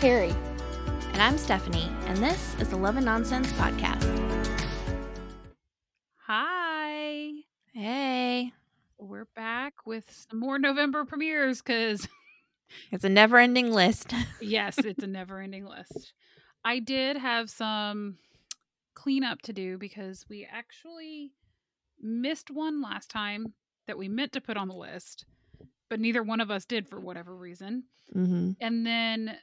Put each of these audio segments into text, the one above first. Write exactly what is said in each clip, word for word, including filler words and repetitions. Carrie. And I'm Stephanie, and this is the Love and Nonsense Podcast. Hi. Hey. We're back with some more November premieres because... It's a never-ending list. Yes, it's a never-ending list. I did have some cleanup to do because we actually missed one last time that we meant to put on the list, but neither one of us did for whatever reason. Mm-hmm. And then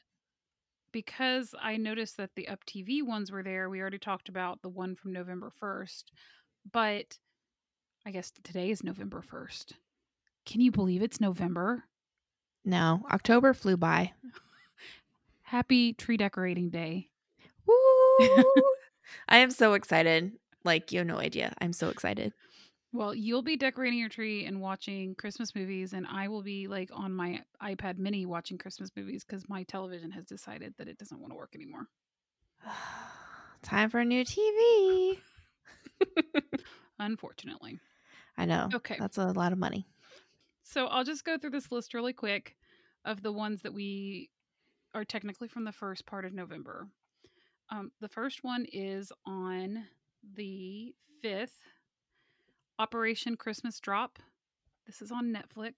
because I noticed that the Up T V ones were there, we already talked about the one from November first, but I guess today is November first. Can you believe it's November? No, October flew by. Happy tree decorating day. Woo! I am so excited. Like, you have no idea. I'm so excited. Well, you'll be decorating your tree and watching Christmas movies, and I will be like on my iPad mini watching Christmas movies because my television has decided that it doesn't want to work anymore. Time for a new T V. Unfortunately. I know. Okay. That's a lot of money. So I'll just go through this list really quick of the ones that we are technically from the first part of November. Um, the first one is on the fifth, Operation Christmas Drop. This is on Netflix.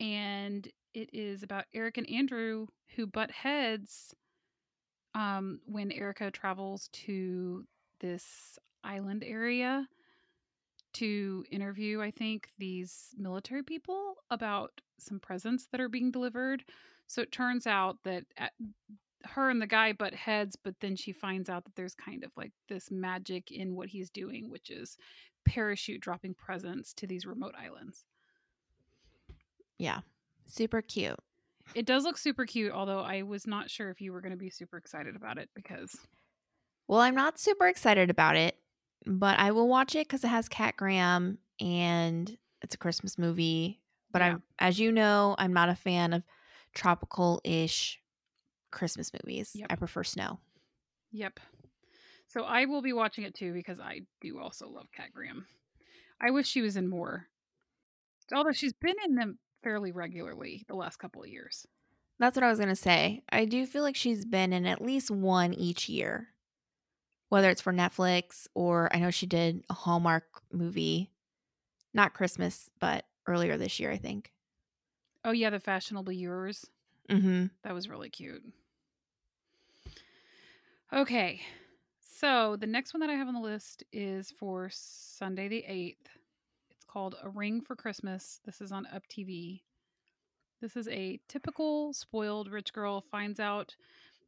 And it is about Eric and Andrew who butt heads um, when Erica travels to this island area to interview, I think, these military people about some presents that are being delivered. So it turns out that at, her and the guy butt heads, but then she finds out that there's kind of like this magic in what he's doing, which is parachute dropping presents to these remote islands. Yeah. Super cute. It does look super cute, although I was not sure if you were going to be super excited about it because... Well, I'm not super excited about it. But I will watch it because it has Kat Graham and it's a Christmas movie. But yeah. I'm, as you know, I'm not a fan of tropical-ish Christmas movies. Yep. I prefer snow. Yep. So I will be watching it too because I do also love Kat Graham. I wish she was in more. Although she's been in them fairly regularly the last couple of years. That's what I was going to say. I do feel like she's been in at least one each year. Whether it's for Netflix or I know she did a Hallmark movie, not Christmas, but earlier this year, I think. Oh, yeah. The Fashionably Yours. Mm-hmm. That was really cute. Okay. So the next one that I have on the list is for Sunday the eighth. It's called A Ring for Christmas. This is on Up T V. This is a typical spoiled rich girl finds out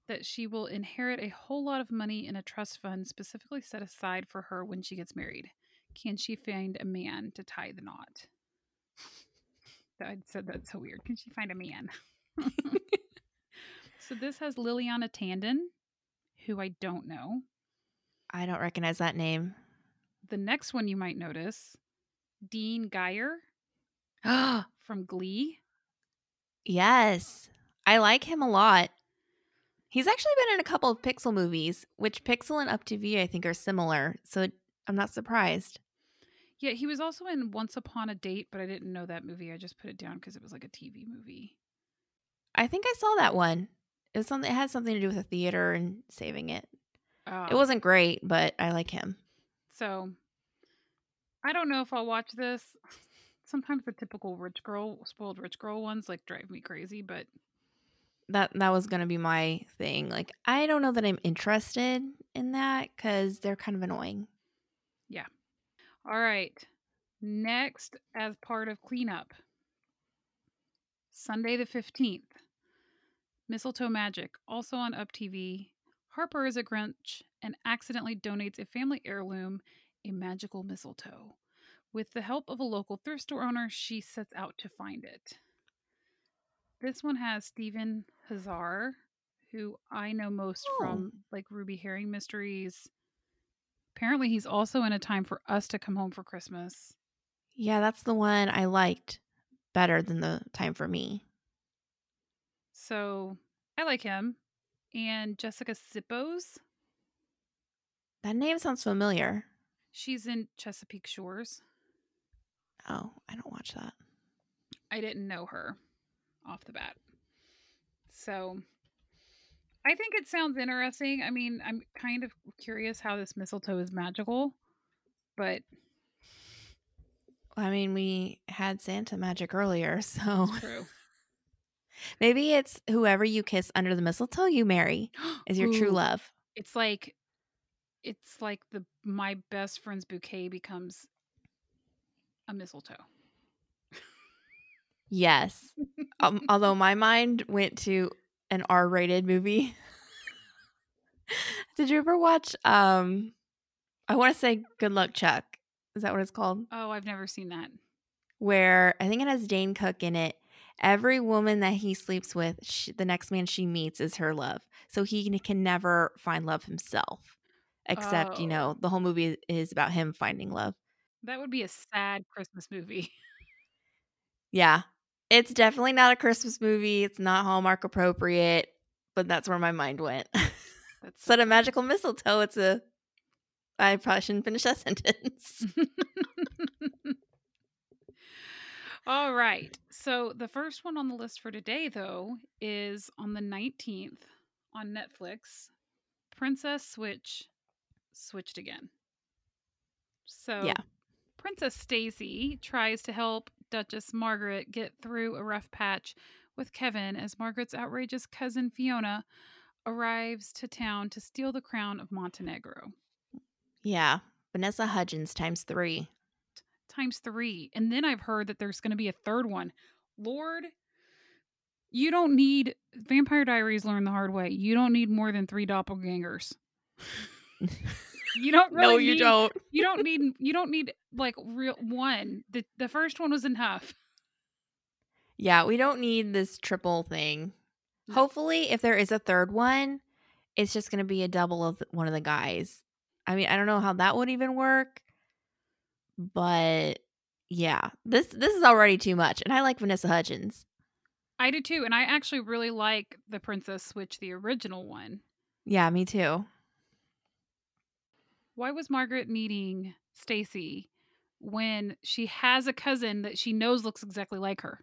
that she will inherit a whole lot of money in a trust fund specifically set aside for her when she gets married. Can she find a man to tie the knot? I said that's so weird. Can she find a man? So this has Liliana Tandon, who I don't know. I don't recognize that name. The next one you might notice, Dean Geyer from Glee. Yes. I like him a lot. He's actually been in a couple of Pixel movies, which Pixel and Up T V, I think, are similar. So I'm not surprised. Yeah, he was also in Once Upon a Date, but I didn't know that movie. I just put it down because it was like a T V movie. I think I saw that one. It was something. It had something to do with a theater and saving it. Uh, it wasn't great, but I like him. So I don't know if I'll watch this. Sometimes the typical rich girl, spoiled rich girl ones like drive me crazy, but... That that was going to be my thing. Like, I don't know that I'm interested in that because they're kind of annoying. Yeah. All right. Next, as part of cleanup, Sunday the fifteenth, Mistletoe Magic, also on Up T V. Harper is a Grinch and accidentally donates a family heirloom, a magical mistletoe. With the help of a local thrift store owner, she sets out to find it. This one has Stephen Hazzard, who I know most oh. from like Ruby Herring Mysteries. Apparently, he's also in A Time for Us to Come Home for Christmas. Yeah, that's the one I liked better than The Time for Me. So I like him. And Jessica Sippos. That name sounds familiar. She's in Chesapeake Shores. Oh, I don't watch that. I didn't know her off the bat. So I think it sounds interesting. I mean, I'm kind of curious how this mistletoe is magical, but... I mean, we had Santa magic earlier, so... That's true. Maybe it's whoever you kiss under the mistletoe you marry is your Ooh, true love. It's like it's like the my best friend's bouquet becomes a mistletoe. Yes. um, although my mind went to an R-rated movie. Did you ever watch, um, I want to say Good Luck Chuck. Is that what it's called? Oh, I've never seen that. Where I think it has Dane Cook in it. Every woman that he sleeps with, she, the next man she meets is her love. So he can never find love himself. Except, oh. you know, the whole movie is about him finding love. That would be a sad Christmas movie. Yeah. It's definitely not a Christmas movie. It's not Hallmark appropriate. But that's where my mind went. Instead of magical mistletoe, it's a... I probably shouldn't finish that sentence. All right. So the first one on the list for today, though, is on the nineteenth on Netflix. Princess Switch switched again. So yeah. Princess Stacy tries to help Duchess Margaret get through a rough patch with Kevin as Margaret's outrageous cousin Fiona arrives to town to steal the crown of Montenegro. Yeah. Vanessa Hudgens times three. Times three. And then I've heard that there's going to be a third one. Lord, you don't need... Vampire Diaries learned the hard way. You don't need more than three doppelgangers. You don't really No, you need, don't. You don't need... You don't need, like, real one. The, the first one was enough. Yeah, we don't need this triple thing. No. Hopefully, if there is a third one, it's just going to be a double of one of the guys. I mean, I don't know how that would even work, but yeah, this this is already too much. And I like Vanessa Hudgens. I do too. And I actually really like the Princess Switch, the original one. Yeah, me too. Why was Margaret meeting Stacy when she has a cousin that she knows looks exactly like her?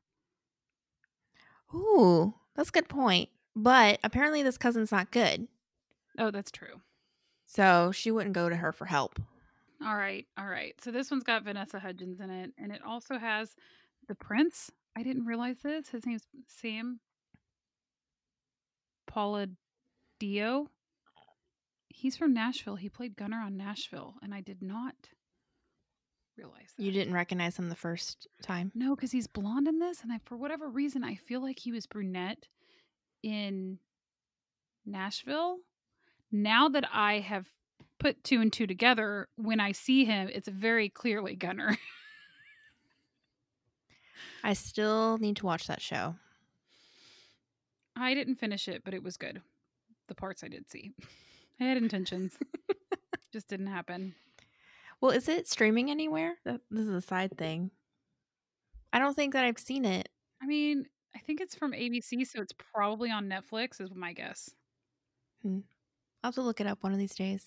Ooh, that's a good point. But apparently this cousin's not good. Oh, that's true. So she wouldn't go to her for help. All right. All right. So this one's got Vanessa Hudgens in it. And it also has the prince. I didn't realize this. His name's Sam Palladio. He's from Nashville. He played Gunner on Nashville. And I did not realize that. You didn't recognize him the first time? No, because he's blonde in this. And I, for whatever reason, I feel like he was brunette in Nashville. Now that I have put two and two together, when I see him, it's very clearly Gunner. I still need to watch that show. I didn't finish it, but it was good. The parts I did see. I had intentions. Just didn't happen. Well, is it streaming anywhere? That, this is a side thing. I don't think that I've seen it. I mean, I think it's from A B C, so it's probably on Netflix is my guess. Hmm. I'll have to look it up one of these days.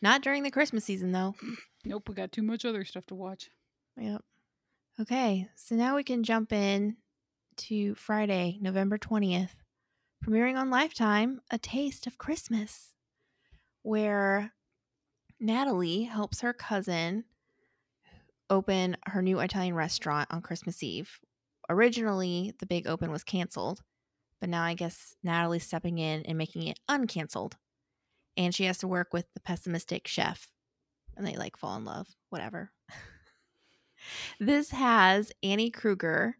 Not during the Christmas season, though. Nope, we got too much other stuff to watch. Yep. Okay, so now we can jump in to Friday, November twentieth. Premiering on Lifetime, A Taste of Christmas, where Natalie helps her cousin open her new Italian restaurant on Christmas Eve. Originally, the big open was canceled, but now I guess Natalie's stepping in and making it uncanceled. And she has to work with the pessimistic chef. And they, like, fall in love. Whatever. This has Annie Krueger,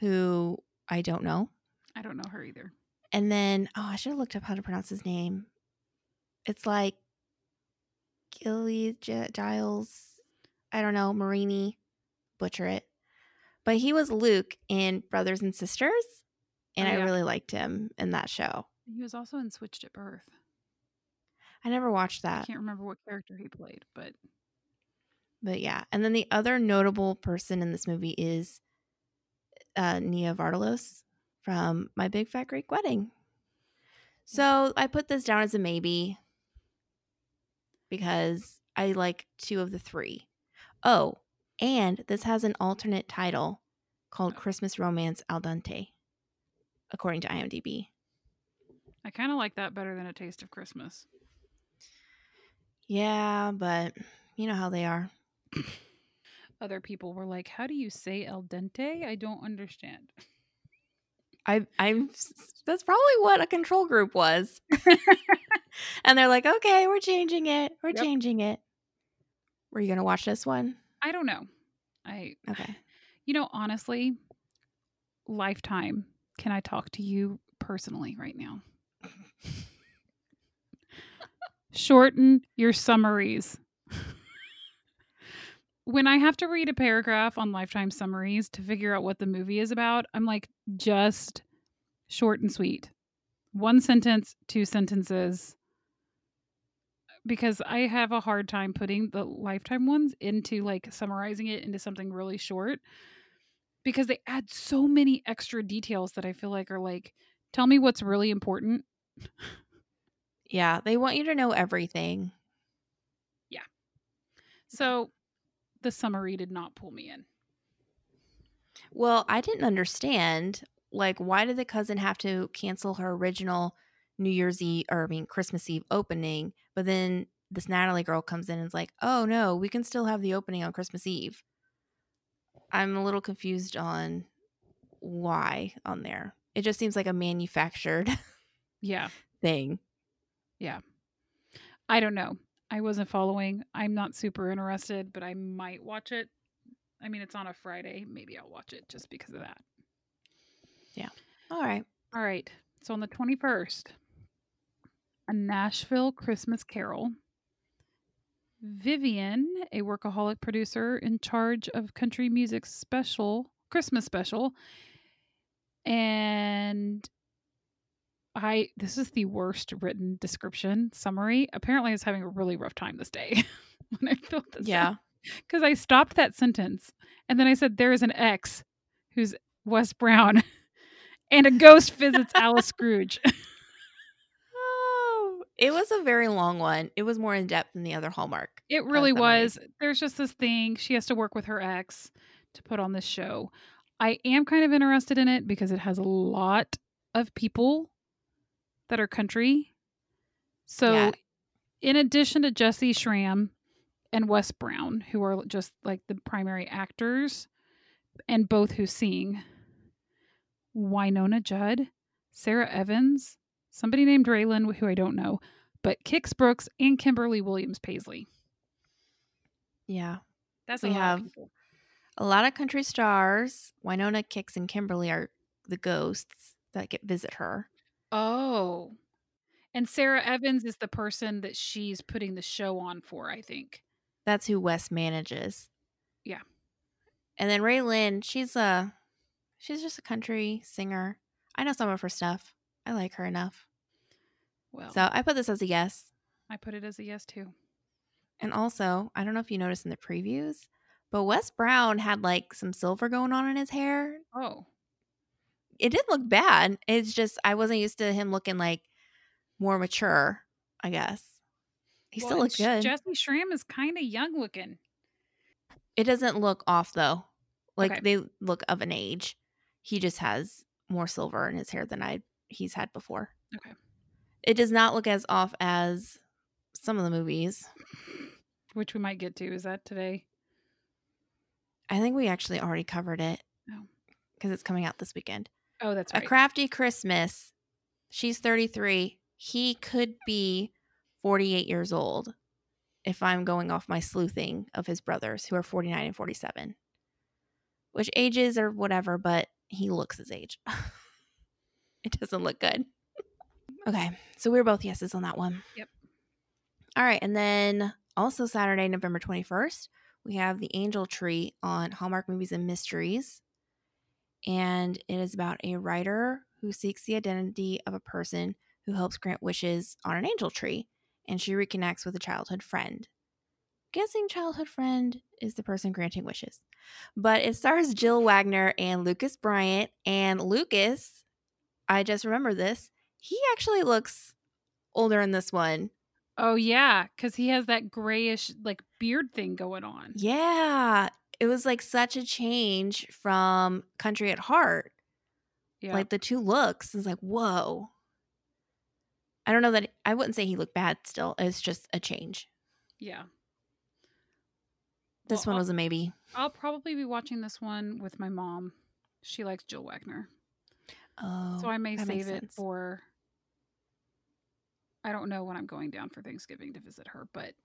who I don't know. I don't know her either. And then, oh, I should have looked up how to pronounce his name. It's like Gilly Giles. I don't know. Marini. Butcher it. But he was Luke in Brothers and Sisters. And oh, yeah. I really liked him in that show. He was also in Switched at Birth. I never watched that. I can't remember what character he played, but... But yeah. And then the other notable person in this movie is uh, Nia Vardalos from My Big Fat Greek Wedding. So I put this down as a maybe because I like two of the three. Oh, and this has an alternate title called oh. Christmas Romance Al Dente, according to IMDb. I kind of like that better than A Taste of Christmas. Yeah, but you know how they are. Other people were like, how do you say el dente? I don't understand. I, I'm. That's probably what a control group was. And they're like, okay, we're changing it. We're yep. changing it. Were you going to watch this one? I don't know. I Okay. You know, honestly, Lifetime, can I talk to you personally right now? Shorten your summaries. When I have to read a paragraph on Lifetime summaries to figure out what the movie is about, I'm like, just short and sweet. One sentence, two sentences. Because I have a hard time putting the Lifetime ones into, like, summarizing it into something really short. Because they add so many extra details that I feel like are like, tell me what's really important. Yeah, they want you to know everything. Yeah. So... the summary did not pull me in. Well, I didn't understand, like, why did the cousin have to cancel her original New Year's Eve, or I mean Christmas Eve opening, but then this Natalie girl comes in and is like, oh no, we can still have the opening on Christmas Eve. I'm a little confused on why on there. It just seems like a manufactured yeah thing. Yeah. I don't know. I wasn't following. I'm not super interested, but I might watch it. I mean, it's on a Friday. Maybe I'll watch it just because of that. Yeah. All right. All right. So on the twenty-first, A Nashville Christmas Carol. Vivian, a workaholic producer in charge of country music special, Christmas special. And... I, this is the worst written description summary. Apparently I was having a really rough time this day when I filled this yeah. Because I stopped that sentence and then I said, there is an ex who's Wes Brown and a ghost visits Alice Scrooge. Oh, it was a very long one. It was more in depth than the other Hallmark. It really was. There's just this thing. She has to work with her ex to put on this show. I am kind of interested in it because it has a lot of people that are country. So yeah. In addition to Jesse Schram and Wes Brown, who are just like the primary actors and both who sing, Winona Judd, Sarah Evans, somebody named Raylan, who I don't know, but Kix Brooks and Kimberly Williams Paisley. Yeah. That's we a lot have of people. A lot of country stars. Winona, Kix, and Kimberly are the ghosts that get visit her. Oh, and Sarah Evans is the person that she's putting the show on for, I think. That's who Wes manages. Yeah. And then Raylan, she's a, she's just a country singer. I know some of her stuff. I like her enough. Well, so I put this as a yes. I put it as a yes, too. And also, I don't know if you noticed in the previews, but Wes Brown had, like, some silver going on in his hair. Oh. It didn't look bad. It's just I wasn't used to him looking like more mature, I guess. He well, still looks good. Jesse Schram is kind of young looking. It doesn't look off, though. Like, okay. They look of an age. He just has more silver in his hair than I he's had before. Okay. It does not look as off as some of the movies. Which we might get to. Is that today? I think we actually already covered it. Oh. Because it's coming out this weekend. Oh, that's right. A Crafty Christmas. She's thirty-three. He could be forty-eight years old if I'm going off my sleuthing of his brothers, who are forty-nine and forty-seven. Which ages or whatever, but he looks his age. It doesn't look good. Okay. So we were both yeses on that one. Yep. All right. And then also Saturday, November twenty-first, we have The Angel Tree on Hallmark Movies and Mysteries. And it is about a writer who seeks the identity of a person who helps grant wishes on an angel tree. And she reconnects with a childhood friend. Guessing childhood friend is the person granting wishes. But it stars Jill Wagner and Lucas Bryant. And Lucas, I just remember this, he actually looks older in this one. Oh, yeah, because he has that grayish, like, beard thing going on. Yeah. It was like such a change from Country at Heart. Yeah. Like the two looks is like, whoa. I don't know that – I wouldn't say he looked bad still. It's just a change. Yeah. This well, one was a maybe. I'll probably be watching this one with my mom. She likes Jill Wagner. Oh, so I may save it for – I don't know when I'm going down for Thanksgiving to visit her, but –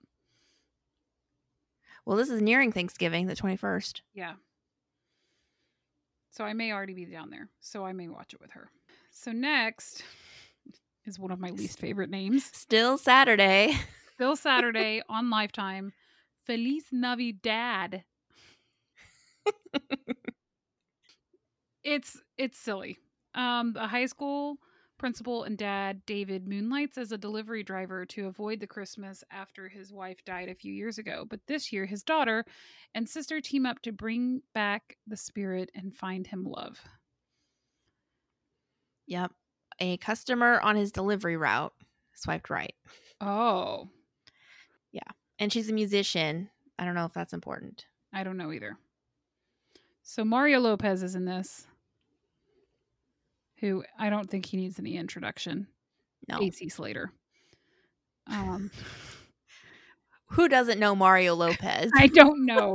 well, this is nearing Thanksgiving, the twenty-first. Yeah. So I may already be down there. So I may watch it with her. So next is one of my least favorite names. Still Saturday. Still Saturday on Lifetime. Feliz Navidad. It's it's silly. Um, a high school principal and dad, David, moonlights as a delivery driver to avoid the Christmas after his wife died a few years ago. But this year, his daughter and sister team up to bring back the spirit and find him love. Yep. A customer on his delivery route swiped right. Oh. Yeah. And she's a musician. I don't know if that's important. I don't know either. So Mario Lopez is in this. Who I don't think he needs any introduction. No. A C Slater. Um, who doesn't know Mario Lopez? I don't know.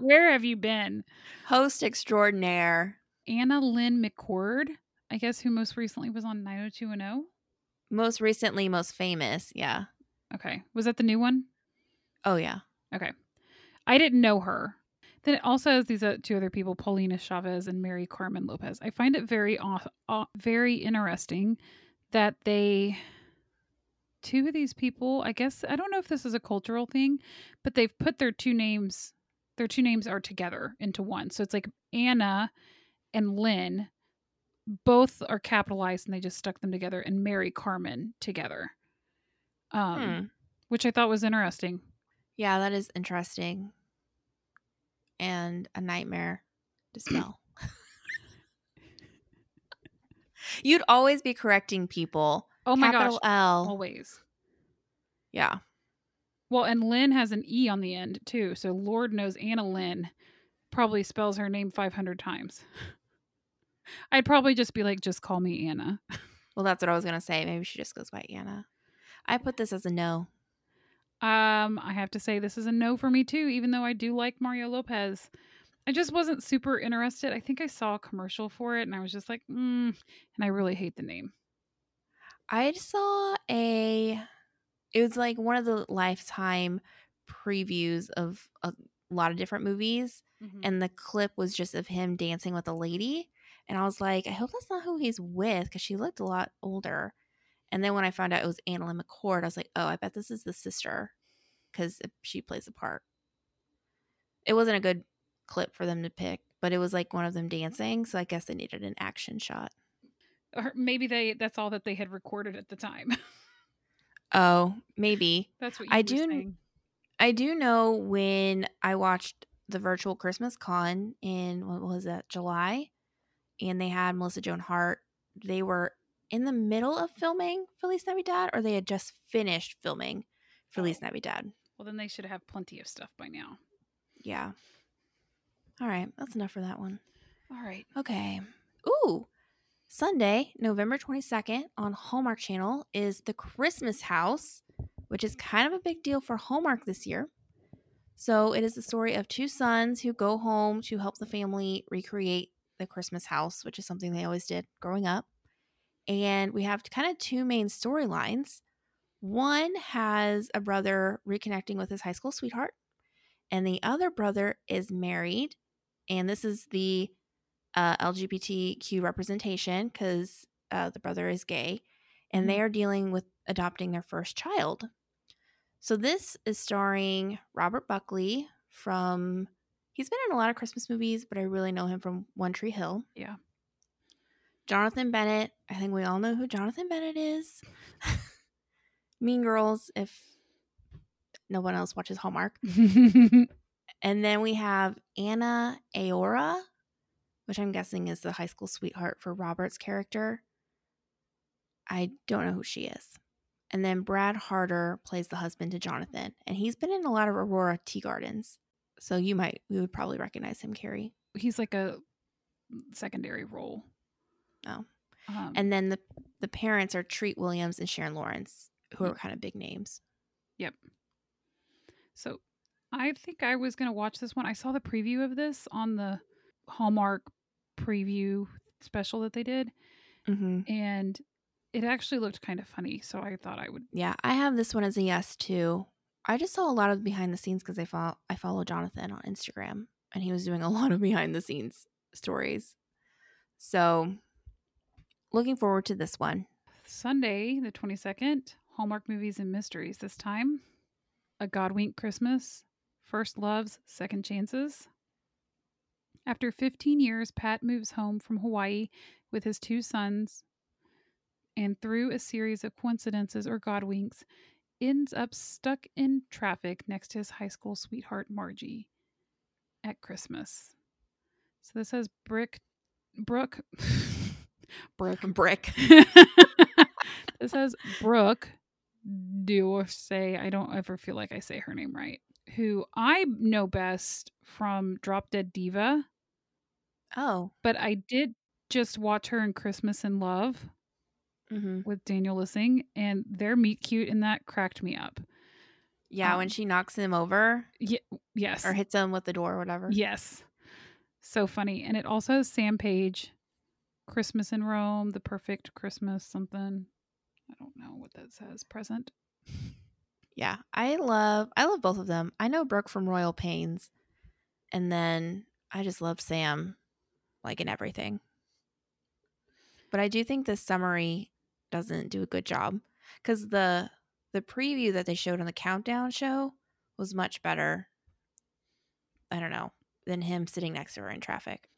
Where have you been? Host extraordinaire. AnnaLynne McCord, I guess, who most recently was on nine oh two one oh? Most recently, most famous, yeah. Okay. Was that the new one? Oh, yeah. Okay. I didn't know her. Then it also has these two other people, Paulina Chavez and Mary Carmen Lopez. I find it very off, off, very interesting that they, two of these people, I guess, I don't know if this is a cultural thing, but they've put their two names, their two names are together into one. So it's like Anna and Lynn, both are capitalized and they just stuck them together, and Mary Carmen together, um, hmm. which I thought was interesting. Yeah, that is interesting. And a nightmare to spell. You'd always be correcting people. Oh my gosh. Capital L. Always. Yeah. Well, and Lynn has an E on the end, too. So Lord knows AnnaLynne probably spells her name five hundred times. I'd probably just be like, just call me Anna. Well, that's what I was going to say. Maybe she just goes by Anna. I put this as a no. Um, I have to say this is a no for me too, even though I do like Mario Lopez. I just wasn't super interested. I think I saw a commercial for it and I was just like, mm, and I really hate the name. I saw a, it was like one of the Lifetime previews of a lot of different movies. Mm-hmm. And the clip was just of him dancing with a lady. And I was like, I hope that's not who he's with, because she looked a lot older. And then when I found out it was AnnaLynne McCord, I was like, oh, I bet this is the sister, because she plays a part. It wasn't a good clip for them to pick, but it was like one of them dancing, so I guess they needed an action shot. Or maybe they that's all that they had recorded at the time. Oh, maybe. That's what you I were do, saying. I do know when I watched the virtual Christmas con in, what was that, July? And they had Melissa Joan Hart. They were in the middle of filming Feliz Navidad, or they had just finished filming Feliz oh. Navidad. Well, then they should have plenty of stuff by now. Yeah. All right. That's enough for that one. All right. Okay. Ooh. Sunday, November twenty-second on Hallmark Channel is The Christmas House, which is kind of a big deal for Hallmark this year. So it is the story of two sons who go home to help the family recreate the Christmas house, which is something they always did growing up. And we have kind of two main storylines. One has a brother reconnecting with his high school sweetheart, and the other brother is married. And this is the uh, L G B T Q representation, because uh, the brother is gay, and they are dealing with adopting their first child. So this is starring Robert Buckley from – he's been in a lot of Christmas movies, but I really know him from One Tree Hill. Yeah. Jonathan Bennett. I think we all know who Jonathan Bennett is. Mean Girls, if no one else watches Hallmark. And then we have Anna Aoura, which I'm guessing is the high school sweetheart for Robert's character. I don't know who she is. And then Brad Harder plays the husband to Jonathan. And he's been in a lot of Aurora Tea Gardens. So you might, we would probably recognize him, Carrie. He's like a secondary role. Oh. Um, and then the the parents are Treat Williams and Sharon Lawrence, who are kind of big names. Yep. So I think I was going to watch this one. I saw the preview of this on the Hallmark preview special that they did. Mm-hmm. And it actually looked kind of funny. So I thought I would. Yeah, I have this one as a yes, too. I just saw a lot of behind the scenes because I follow, I follow Jonathan on Instagram. And he was doing a lot of behind the scenes stories. So looking forward to this one. Sunday, the twenty-second, Hallmark Movies and Mysteries. This time, A Godwink Christmas, First Loves, Second Chances. After fifteen years, Pat moves home from Hawaii with his two sons, and through a series of coincidences or Godwinks, ends up stuck in traffic next to his high school sweetheart, Margie, at Christmas. So this has Brick, Brooke, Brooke, Brick. This has Brooke, do say, I don't ever feel like I say her name right, who I know best from Drop Dead Diva. Oh. But I did just watch her in Christmas in Love mm-hmm. with Daniel Lissing, and their meet cute in that cracked me up. Yeah, um, when she knocks him over. Y- yes. Or hits him with the door or whatever. Yes. So funny. And it also has Sam Page, Christmas in Rome, The Perfect Christmas something. I don't know what that says. Present. Yeah, I love I love both of them. I know Brooke from Royal Pains, and then I just love Sam, like, in everything. But I do think this summary doesn't do a good job, because the the preview that they showed on the Countdown show was much better. I don't know, than him sitting next to her in traffic.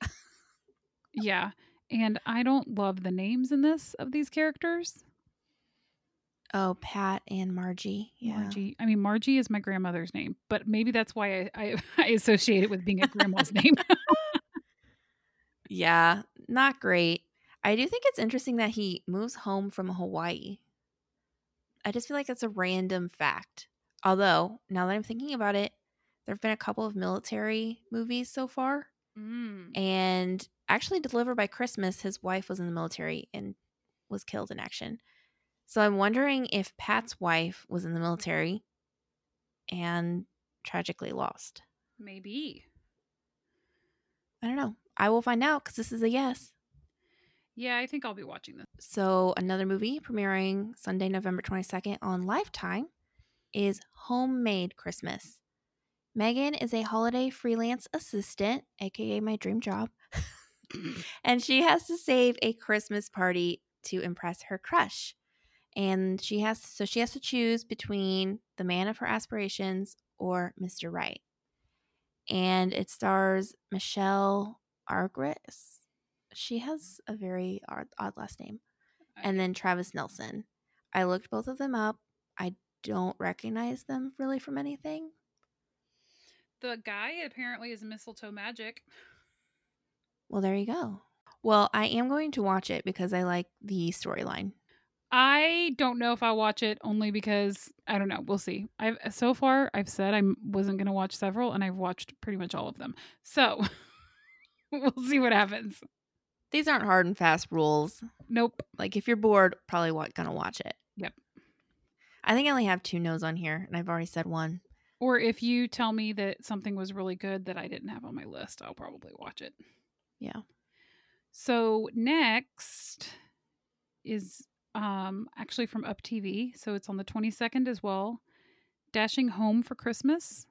Yeah, and I don't love the names in this of these characters. Oh, Pat and Margie. Yeah. Margie. I mean, Margie is my grandmother's name, but maybe that's why I, I, I associate it with being a grandma's name. Yeah, not great. I do think it's interesting that he moves home from Hawaii. I just feel like that's a random fact. Although, now that I'm thinking about it, there have been a couple of military movies so far. Mm. And actually, Delivered by Christmas, his wife was in the military and was killed in action. So I'm wondering if Pat's wife was in the military and tragically lost. Maybe. I don't know. I will find out, because this is a yes. Yeah, I think I'll be watching this. So another movie premiering Sunday, November twenty-second on Lifetime is Homemade Christmas. Megan is a holiday freelance assistant, a k a my dream job, and she has to save a Christmas party to impress her crush. And she has, so she has to choose between the man of her aspirations or Mister Right. And it stars Michelle Argris. She has a very odd, odd last name. And then Travis Nelson. I looked both of them up. I don't recognize them really from anything. The guy apparently is Mistletoe Magic. Well, there you go. Well, I am going to watch it because I like the storyline. I don't know if I'll watch it, only because, I don't know, we'll see. I've So far, I've said I wasn't going to watch several, and I've watched pretty much all of them. So, we'll see what happens. These aren't hard and fast rules. Nope. Like, if you're bored, probably going to watch it. Yep. I think I only have two no's on here, and I've already said one. Or if you tell me that something was really good that I didn't have on my list, I'll probably watch it. Yeah. So, next is... Um, actually from Up T V, so it's on the twenty-second as well. Dashing Home for Christmas.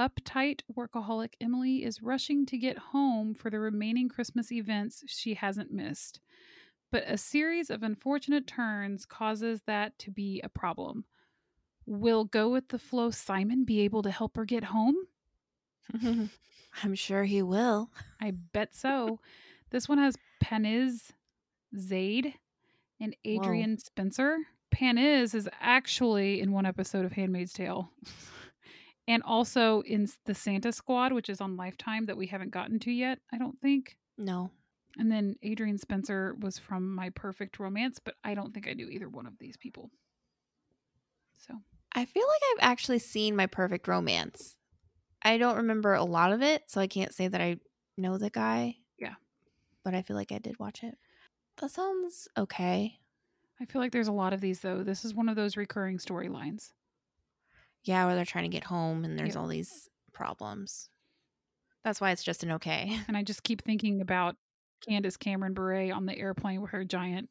Uptight workaholic Emily is rushing to get home for the remaining Christmas events she hasn't missed. But a series of unfortunate turns causes that to be a problem. Will Go With The Flow Simon be able to help her get home? I'm sure he will. I bet so. This one has Paniz Zaid and Adrian Whoa. Spencer. Paniz is actually in one episode of Handmaid's Tale. And also in The Santa Squad, which is on Lifetime that we haven't gotten to yet, I don't think. No. And then Adrian Spencer was from My Perfect Romance, but I don't think I knew either one of these people. So I feel like I've actually seen My Perfect Romance. I don't remember a lot of it, so I can't say that I know the guy. Yeah. But I feel like I did watch it. That sounds okay. I feel like there's a lot of these, though. This is one of those recurring storylines. Yeah, where they're trying to get home and there's yep. all these problems. That's why it's just an okay. And I just keep thinking about Candace Cameron Bure on the airplane with her giant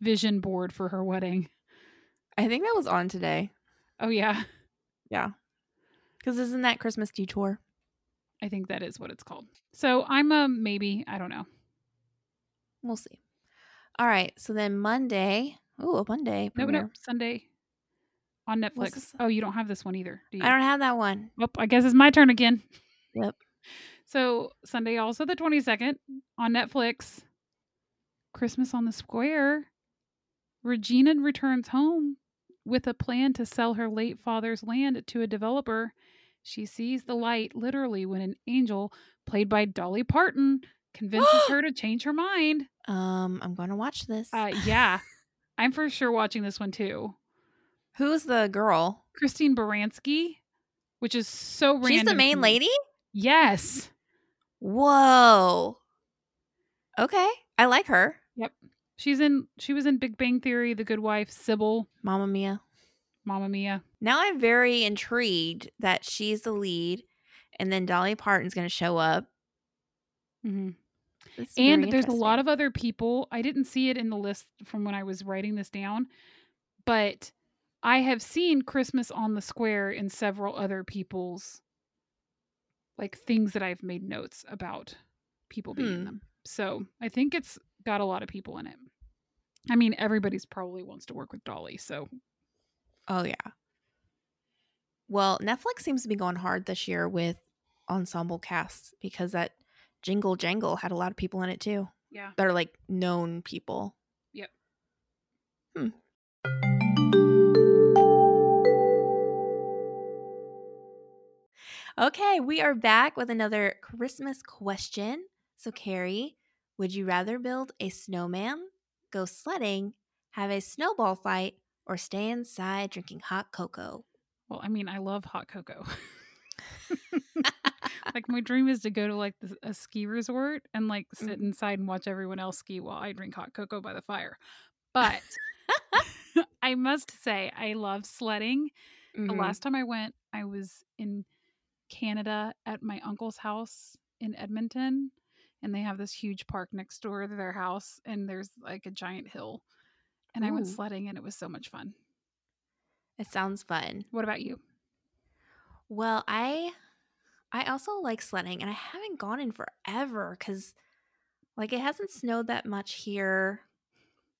vision board for her wedding. I think that was on today. Oh, yeah. Yeah. Because isn't that Christmas Detour? I think that is what it's called. So I'm a maybe. I don't know. We'll see. All right. So then Monday. Oh, a Monday. No, no, Sunday on Netflix. Oh, you don't have this one either, do you? I don't have that one. Well, I guess it's my turn again. Yep. So Sunday, also the twenty-second on Netflix. Christmas on the Square. Regina returns home with a plan to sell her late father's land to a developer. She sees the light literally when an angel played by Dolly Parton convinces her to change her mind. Um, I'm going to watch this. Uh, yeah, I'm for sure watching this one too. Who's the girl? Christine Baranski, which is so random. She's the main lady? Yes. Whoa. Okay. I like her. Yep. She's in, she was in Big Bang Theory, The Good Wife, Sybil. Mamma Mia. Mamma Mia. Now I'm very intrigued that she's the lead and then Dolly Parton's going to show up. Mm-hmm. And there's a lot of other people. I didn't see it in the list from when I was writing this down, but I have seen Christmas on the Square in several other people's like things that I've made notes about people being hmm. in them. So I think it's got a lot of people in it. I mean, everybody's probably wants to work with Dolly, so. Oh, yeah. Well, Netflix seems to be going hard this year with ensemble casts because that Jingle Jangle had a lot of people in it, too. Yeah. That are, like, known people. Yep. Hmm. Okay, we are back with another Christmas question. So, Carrie, would you rather build a snowman, go sledding, have a snowball fight, or stay inside drinking hot cocoa? Well, I mean, I love hot cocoa. Like, my dream is to go to, like, a ski resort and, like, sit inside and watch everyone else ski while I drink hot cocoa by the fire. But I must say, I love sledding. Mm-hmm. The last time I went, I was in Canada at my uncle's house in Edmonton, and they have this huge park next door to their house, and there's, like, a giant hill. And Ooh. I went sledding, and it was so much fun. It sounds fun. What about you? Well, I I also like sledding, and I haven't gone in forever because, like, it hasn't snowed that much here,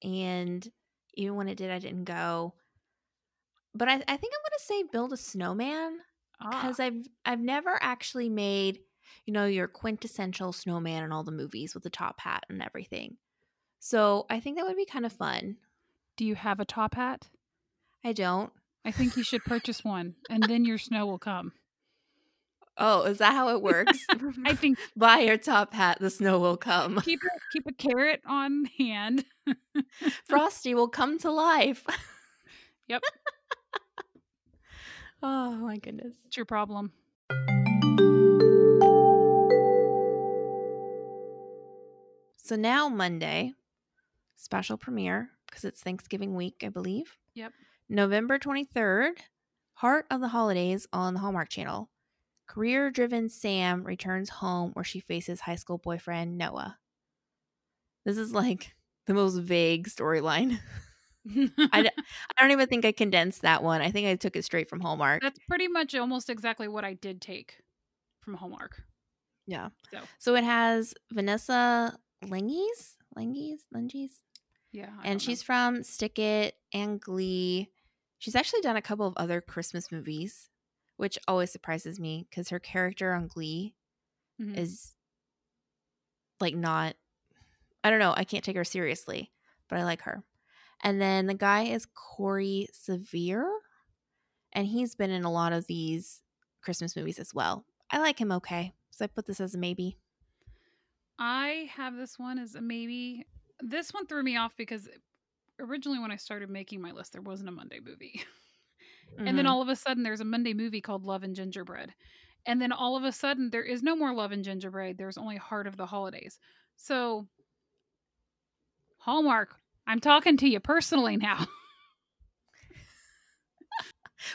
and even when it did, I didn't go. But I, I think I'm going to say build a snowman because ah. I've I've never actually made, you know, your quintessential snowman in all the movies with the top hat and everything. So I think that would be kind of fun. Do you have a top hat? I don't. I think you should purchase one, and then your snow will come. Oh, is that how it works? I think buy your top hat, the snow will come. Keep a, keep a carrot on hand. Frosty will come to life. Yep. Oh my goodness. It's your problem. So now Monday, special premiere because it's Thanksgiving week, I believe. Yep. November twenty-third, Heart of the Holidays on the Hallmark Channel. Career-driven Sam returns home where she faces high school boyfriend Noah. This is like the most vague storyline. I, d- I don't even think I condensed that one. I think I took it straight from Hallmark. That's pretty much almost exactly what I did take from Hallmark. Yeah. So, so it has Vanessa Lengies? Lengies? Lengies? Yeah. I and she's know. from Stick It and Glee. She's actually done a couple of other Christmas movies, which always surprises me because her character on Glee mm-hmm. is like not, I don't know. I can't take her seriously, but I like her. And then the guy is Corey Sevier, and he's been in a lot of these Christmas movies as well. I like him okay, so I put this as a maybe. I have this one as a maybe. This one threw me off because originally when I started making my list, there wasn't a Monday movie. And mm-hmm. then all of a sudden, there's a Monday movie called Love and Gingerbread. And then all of a sudden, there is no more Love and Gingerbread. There's only Heart of the Holidays. So Hallmark, I'm talking to you personally now.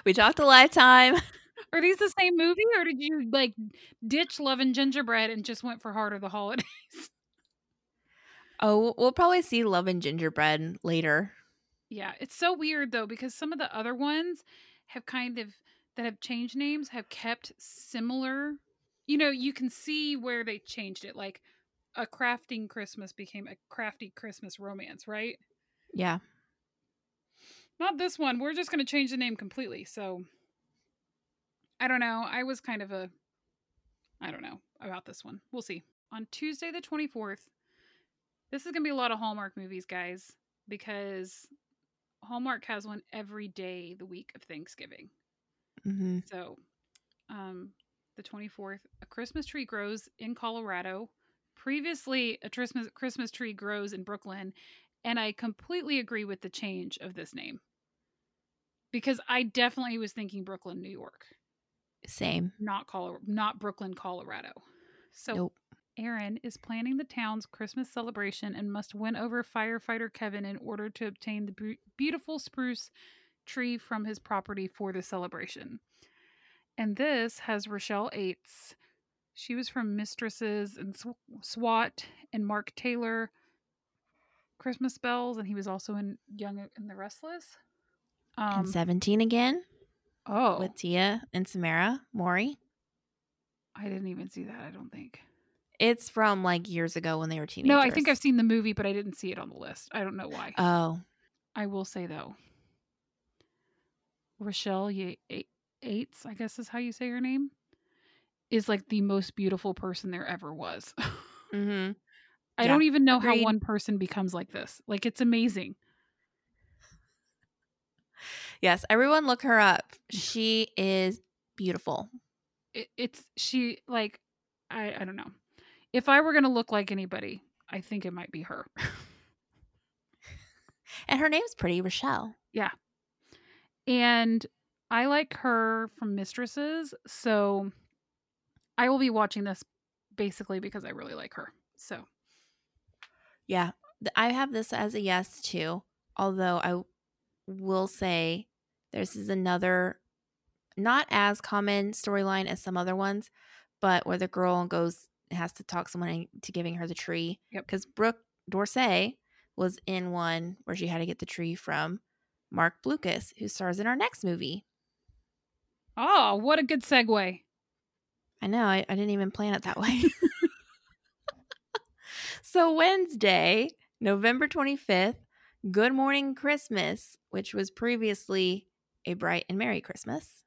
We talked a lifetime. Are these the same movie, or did you like ditch Love and Gingerbread and just went for Heart of the Holidays? Oh, we'll probably see Love and Gingerbread later. Yeah, it's so weird though, because some of the other ones have kind of that have changed names have kept similar. You know, you can see where they changed it. Like A Crafting Christmas became A Crafty Christmas Romance, right? Yeah. Not this one. We're just going to change the name completely. So I don't know. I was kind of a, I don't know about this one. We'll see. On Tuesday the twenty-fourth, this is going to be a lot of Hallmark movies, guys, because Hallmark has one every day the week of Thanksgiving. Mm-hmm. So um, the twenty-fourth, A Christmas Tree Grows in Colorado. Previously, A Christmas, Christmas Tree Grows in Brooklyn. And I completely agree with the change of this name, because I definitely was thinking Brooklyn, New York. Same. Not Colorado, not Brooklyn, Colorado. So nope. Aaron is planning the town's Christmas celebration and must win over firefighter Kevin in order to obtain the b- beautiful spruce tree from his property for the celebration. And this has Rochelle Aytes. She was from Mistresses and Sw- SWAT and Mark Taylor, Christmas Bells, and he was also in Young and the Restless. Um, and seventeen Again. Oh. With Tia and Samara Mori. I didn't even see that, I don't think. It's from like years ago when they were teenagers. No, I think I've seen the movie, but I didn't see it on the list. I don't know why. Oh. I will say though, Rochelle Ye- Aytes, I guess is how you say her name, is like the most beautiful person there ever was. Mm-hmm. I yeah. don't even know Agreed. How one person becomes like this. Like, it's amazing. Yes, everyone look her up. She is beautiful. It, it's, she, like, I, I don't know. If I were going to look like anybody, I think it might be her. And her name's pretty, Rochelle. Yeah. And I like her from Mistresses, so I will be watching this basically because I really like her, so. Yeah, I have this as a yes, too. Although I will say this is another not as common storyline as some other ones, but where the girl goes has to talk someone into giving her the tree. Because yep. Brooke Dorsey was in one where she had to get the tree from Mark Blucas, who stars in our next movie. Oh, what a good segue. I know. I, I didn't even plan it that way. So Wednesday, November twenty-fifth, Good Morning Christmas, which was previously A Bright and Merry Christmas.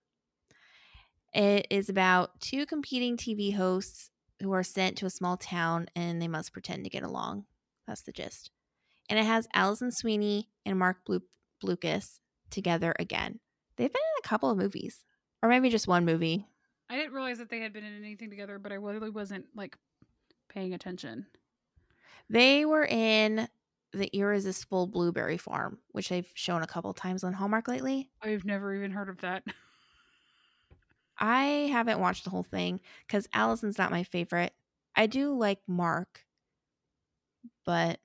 It is about two competing T V hosts who are sent to a small town and they must pretend to get along. That's the gist. And it has Alison Sweeney and Mark Blu- Blucas together again. They've been in a couple of movies, or maybe just one movie. I didn't realize that they had been in anything together, but I really wasn't like paying attention. They were in The Irresistible Blueberry Farm, which they've shown a couple times on Hallmark lately. I've never even heard of that. I haven't watched the whole thing because Allison's not my favorite. I do like Mark, but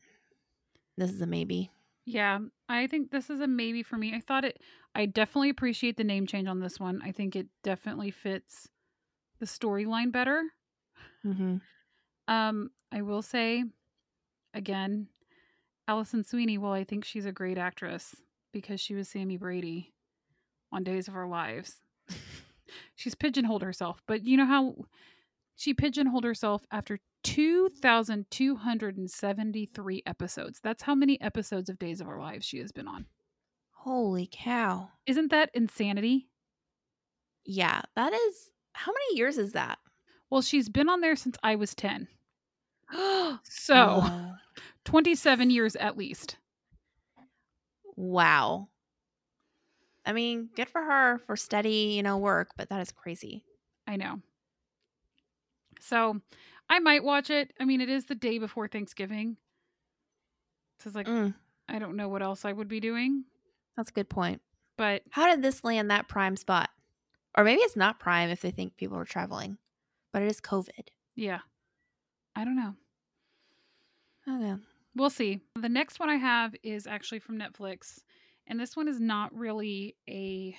this is a maybe. Yeah, I think this is a maybe for me. I thought it, I definitely appreciate the name change on this one. I think it definitely fits the storyline better. Mm-hmm. Um, I will say, again, Alison Sweeney, well, I think she's a great actress because she was Sammy Brady on Days of Our Lives. She's pigeonholed herself, but you know how she pigeonholed herself after two thousand two hundred seventy-three episodes. That's how many episodes of Days of Our Lives she has been on. Holy cow. Isn't that insanity? Yeah, that is. How many years is that? Well, she's been on there since I was ten. So, oh. twenty-seven years at least. Wow. I mean, good for her for steady, you know, work, but that is crazy. I know. So, I might watch it. I mean, it is the day before Thanksgiving. So it's like, mm. I don't know what else I would be doing. That's a good point. But how did this land that prime spot? Or maybe it's not prime if they think people are traveling, but it is COVID. Yeah. I don't know. Okay. We'll see. The next one I have is actually from Netflix. And this one is not really a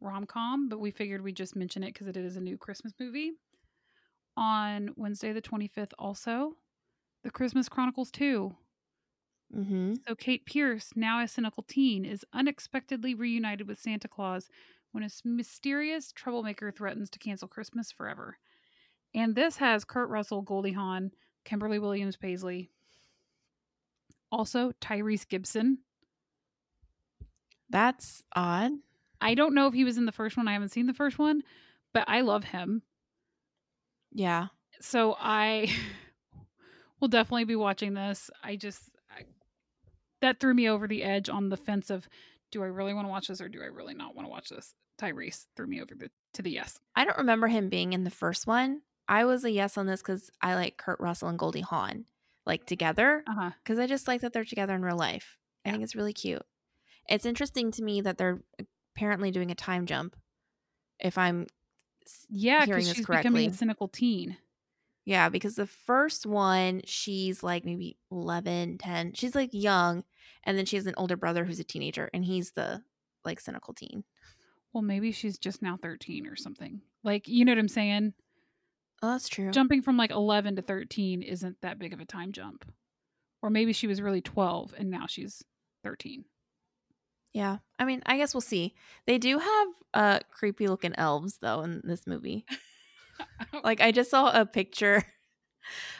rom-com, but we figured we'd just mention it because it is a new Christmas movie. On Wednesday the twenty-fifth also, The Christmas Chronicles two. Mm-hmm. So Kate Pierce, now a cynical teen, is unexpectedly reunited with Santa Claus when a mysterious troublemaker threatens to cancel Christmas forever. And this has Kurt Russell, Goldie Hawn, Kimberly Williams Paisley, also Tyrese Gibson. That's odd. I don't know if he was in the first one. I haven't seen the first one, but I love him. Yeah. So I will definitely be watching this. I just, I, that threw me over the edge on the fence of, do I really want to watch this or do I really not want to watch this? Tyrese threw me over the, to the yes. I don't remember him being in the first one. I was a yes on this because I like Kurt Russell and Goldie Hawn, like, together. Uh-huh. Because I just like that they're together in real life. Yeah. I think it's really cute. It's interesting to me that they're apparently doing a time jump, if I'm yeah, hearing this correctly. Yeah, because she's becoming a cynical teen. Yeah, because the first one, she's like maybe eleven, ten. She's like young. And then she has an older brother who's a teenager. And he's the like cynical teen. Well, maybe she's just now thirteen or something. Like, you know what I'm saying? Oh, that's true. Jumping from like eleven to thirteen isn't that big of a time jump. Or maybe she was really twelve and now she's thirteen. Yeah. I mean, I guess we'll see. They do have uh, creepy looking elves, though, in this movie. Like, I just saw a picture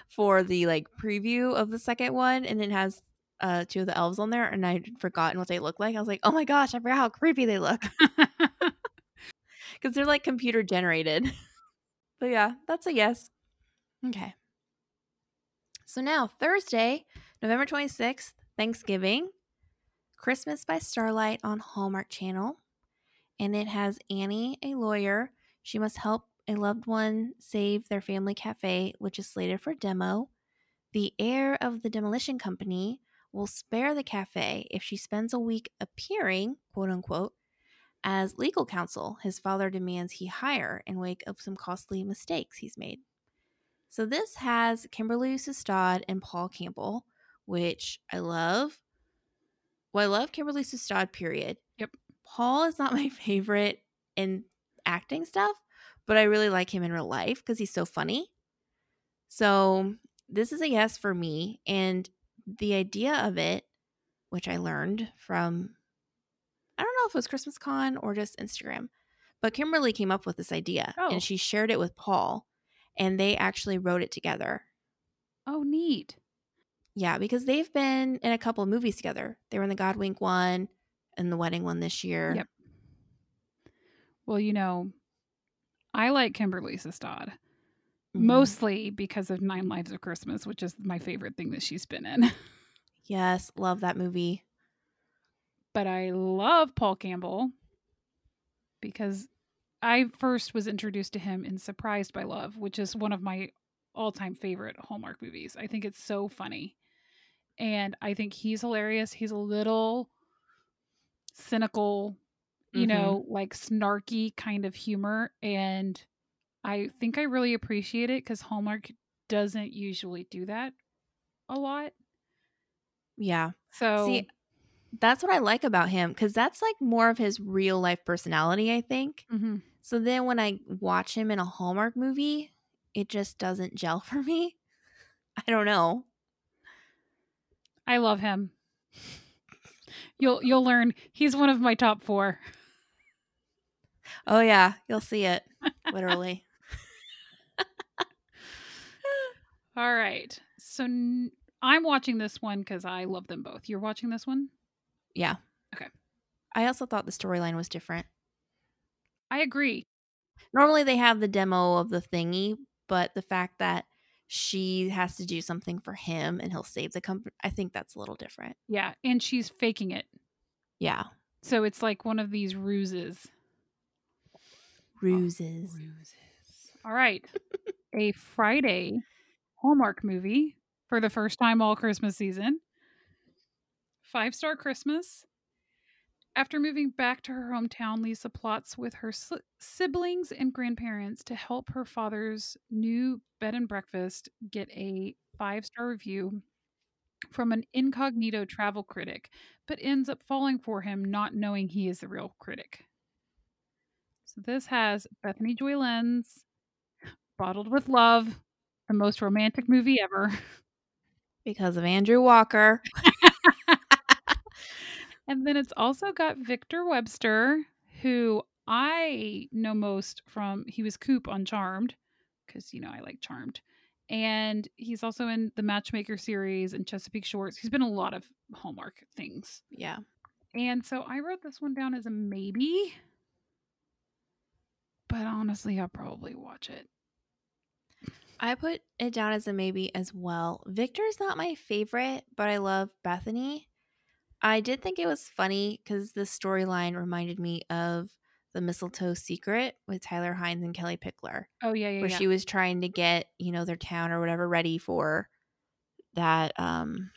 for the like preview of the second one, and it has uh, two of the elves on there, and I'd forgotten what they look like. I was like, oh my gosh, I forgot how creepy they look. Because they're like computer generated. But yeah, that's a yes. Okay. So now, Thursday, November twenty-sixth, Thanksgiving. Christmas by Starlight on Hallmark Channel, and it has Annie, a lawyer. She must help a loved one save their family cafe, which is slated for demo. The heir of the demolition company will spare the cafe if she spends a week appearing, quote unquote, as legal counsel his father demands he hire in wake of some costly mistakes he's made. So this has Kimberly Sustad and Paul Campbell, which I love. Well, I love Kimberly Sustad, period. Yep. Paul is not my favorite in acting stuff, but I really like him in real life because he's so funny. So this is a yes for me. And the idea of it, which I learned from, I don't know if it was Christmas Con or just Instagram, but Kimberly came up with this idea. Oh. And she shared it with Paul, and they actually wrote it together. Oh, neat. Yeah, because they've been in a couple of movies together. They were in the Godwink one and the wedding one this year. Yep. Well, you know, I like Kimberly Sustad, mm-hmm. mostly because of Nine Lives of Christmas, which is my favorite thing that she's been in. Yes, love that movie. But I love Paul Campbell because I first was introduced to him in Surprised by Love, which is one of my all-time favorite Hallmark movies. I think it's so funny. And I think he's hilarious. He's a little cynical, you mm-hmm. know, like snarky kind of humor. And I think I really appreciate it because Hallmark doesn't usually do that a lot. Yeah. So see, that's what I like about him, because that's like more of his real life personality, I think. Mm-hmm. So then when I watch him in a Hallmark movie, it just doesn't gel for me. I don't know. I love him. You'll you'll learn. He's one of my top four. Oh, yeah. You'll see it. Literally. All right. So n- I'm watching this one because I love them both. You're watching this one? Yeah. Okay. I also thought the storyline was different. I agree. Normally they have the demo of the thingy, but the fact that she has to do something for him and he'll save the company, I think that's a little different. Yeah. And she's faking it. Yeah. So it's like one of these ruses. Ruses. Oh, ruses. All right. A Friday Hallmark movie for the first time all Christmas season. Five Star Christmas. After moving back to her hometown, Lisa plots with her sl- siblings and grandparents to help her father's new bed and breakfast get a five-star review from an incognito travel critic, but ends up falling for him, not knowing he is the real critic. So this has Bethany Joy Lenz, Bottled with Love, the most romantic movie ever. Because of Andrew Walker. And then it's also got Victor Webster, who I know most from, he was Coop on Charmed, because, you know, I like Charmed. And he's also in the Matchmaker series and Chesapeake Shores. He's been a lot of Hallmark things. Yeah. And so I wrote this one down as a maybe. But honestly, I'll probably watch it. I put it down as a maybe as well. Victor's not my favorite, but I love Bethany. I did think it was funny because the storyline reminded me of The Mistletoe Secret with Tyler Hines and Kelly Pickler. Oh, yeah, yeah, where yeah. she was trying to get, you know, their town or whatever ready for that um,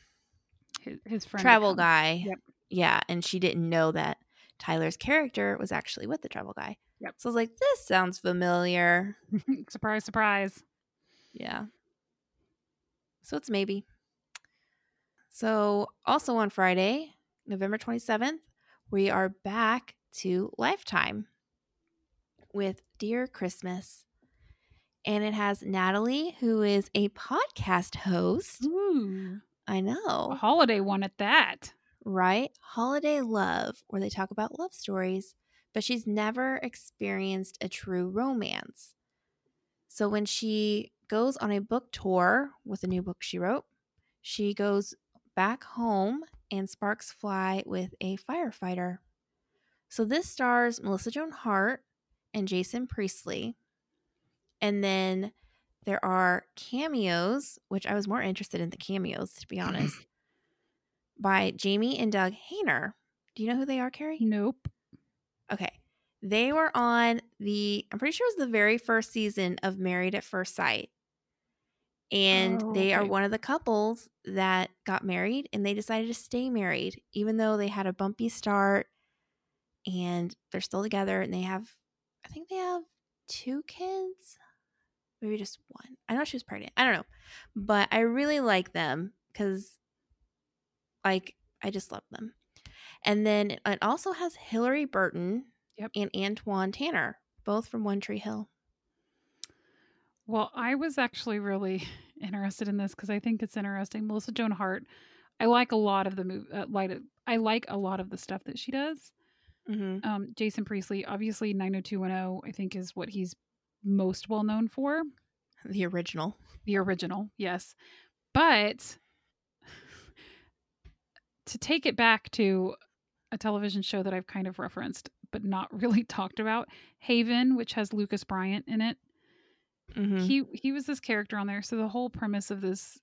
his, his friend travel guy. Yep. Yeah, and she didn't know that Tyler's character was actually with the travel guy. Yep. So I was like, this sounds familiar. Surprise, surprise. Yeah. So it's maybe. So also on Friday, November twenty-seventh, we are back to Lifetime with Dear Christmas. And it has Natalie, who is a podcast host. Ooh, I know. A holiday one at that. Right? Holiday Love, where they talk about love stories, but she's never experienced a true romance. So when she goes on a book tour with a new book she wrote, she goes back home and sparks fly with a firefighter. So this stars Melissa Joan Hart and Jason Priestley. And then there are cameos, which I was more interested in the cameos, to be honest, by Jamie and Doug Hainer. Do you know who they are, Carrie? Nope. Okay. They were on the, I'm pretty sure it was the very first season of Married at First Sight. And oh, they okay. are one of the couples that got married, and they decided to stay married, even though they had a bumpy start. And they're still together, and they have, I think they have two kids, maybe just one. I know she was pregnant. I don't know. But I really like them because, like, I just love them. And then it also has Hilary Burton yep. and Antoine Tanner, both from One Tree Hill. Well, I was actually really interested in this because I think it's interesting. Melissa Joan Hart, I like a lot of the move, uh, light, I like a lot of the stuff that she does. Mm-hmm. Um, Jason Priestley, obviously nine oh two one oh, I think is what he's most well known for. The original. The original, yes. But to take it back to a television show that I've kind of referenced but not really talked about, Haven, which has Lucas Bryant in it. Mm-hmm. He he was this character on there. So the whole premise of this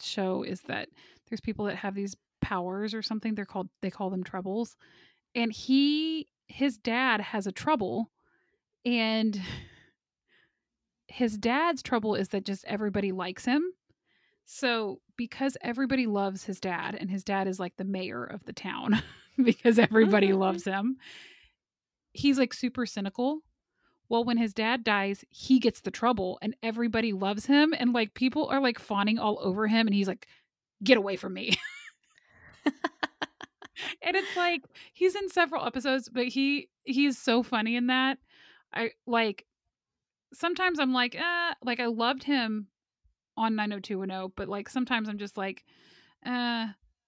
show is that there's people that have these powers or something. They're called they call them trebles. And he, his dad has a trouble, and his dad's trouble is that just everybody likes him. So because everybody loves his dad, and his dad is like the mayor of the town because everybody loves him, he's like super cynical. Well, when his dad dies, he gets the trouble, and everybody loves him. And like people are like fawning all over him, and he's like, get away from me. And it's like, he's in several episodes, but he, he's so funny in that. I like, sometimes I'm like, uh, like I loved him on nine oh two one oh, but like, sometimes I'm just like, uh,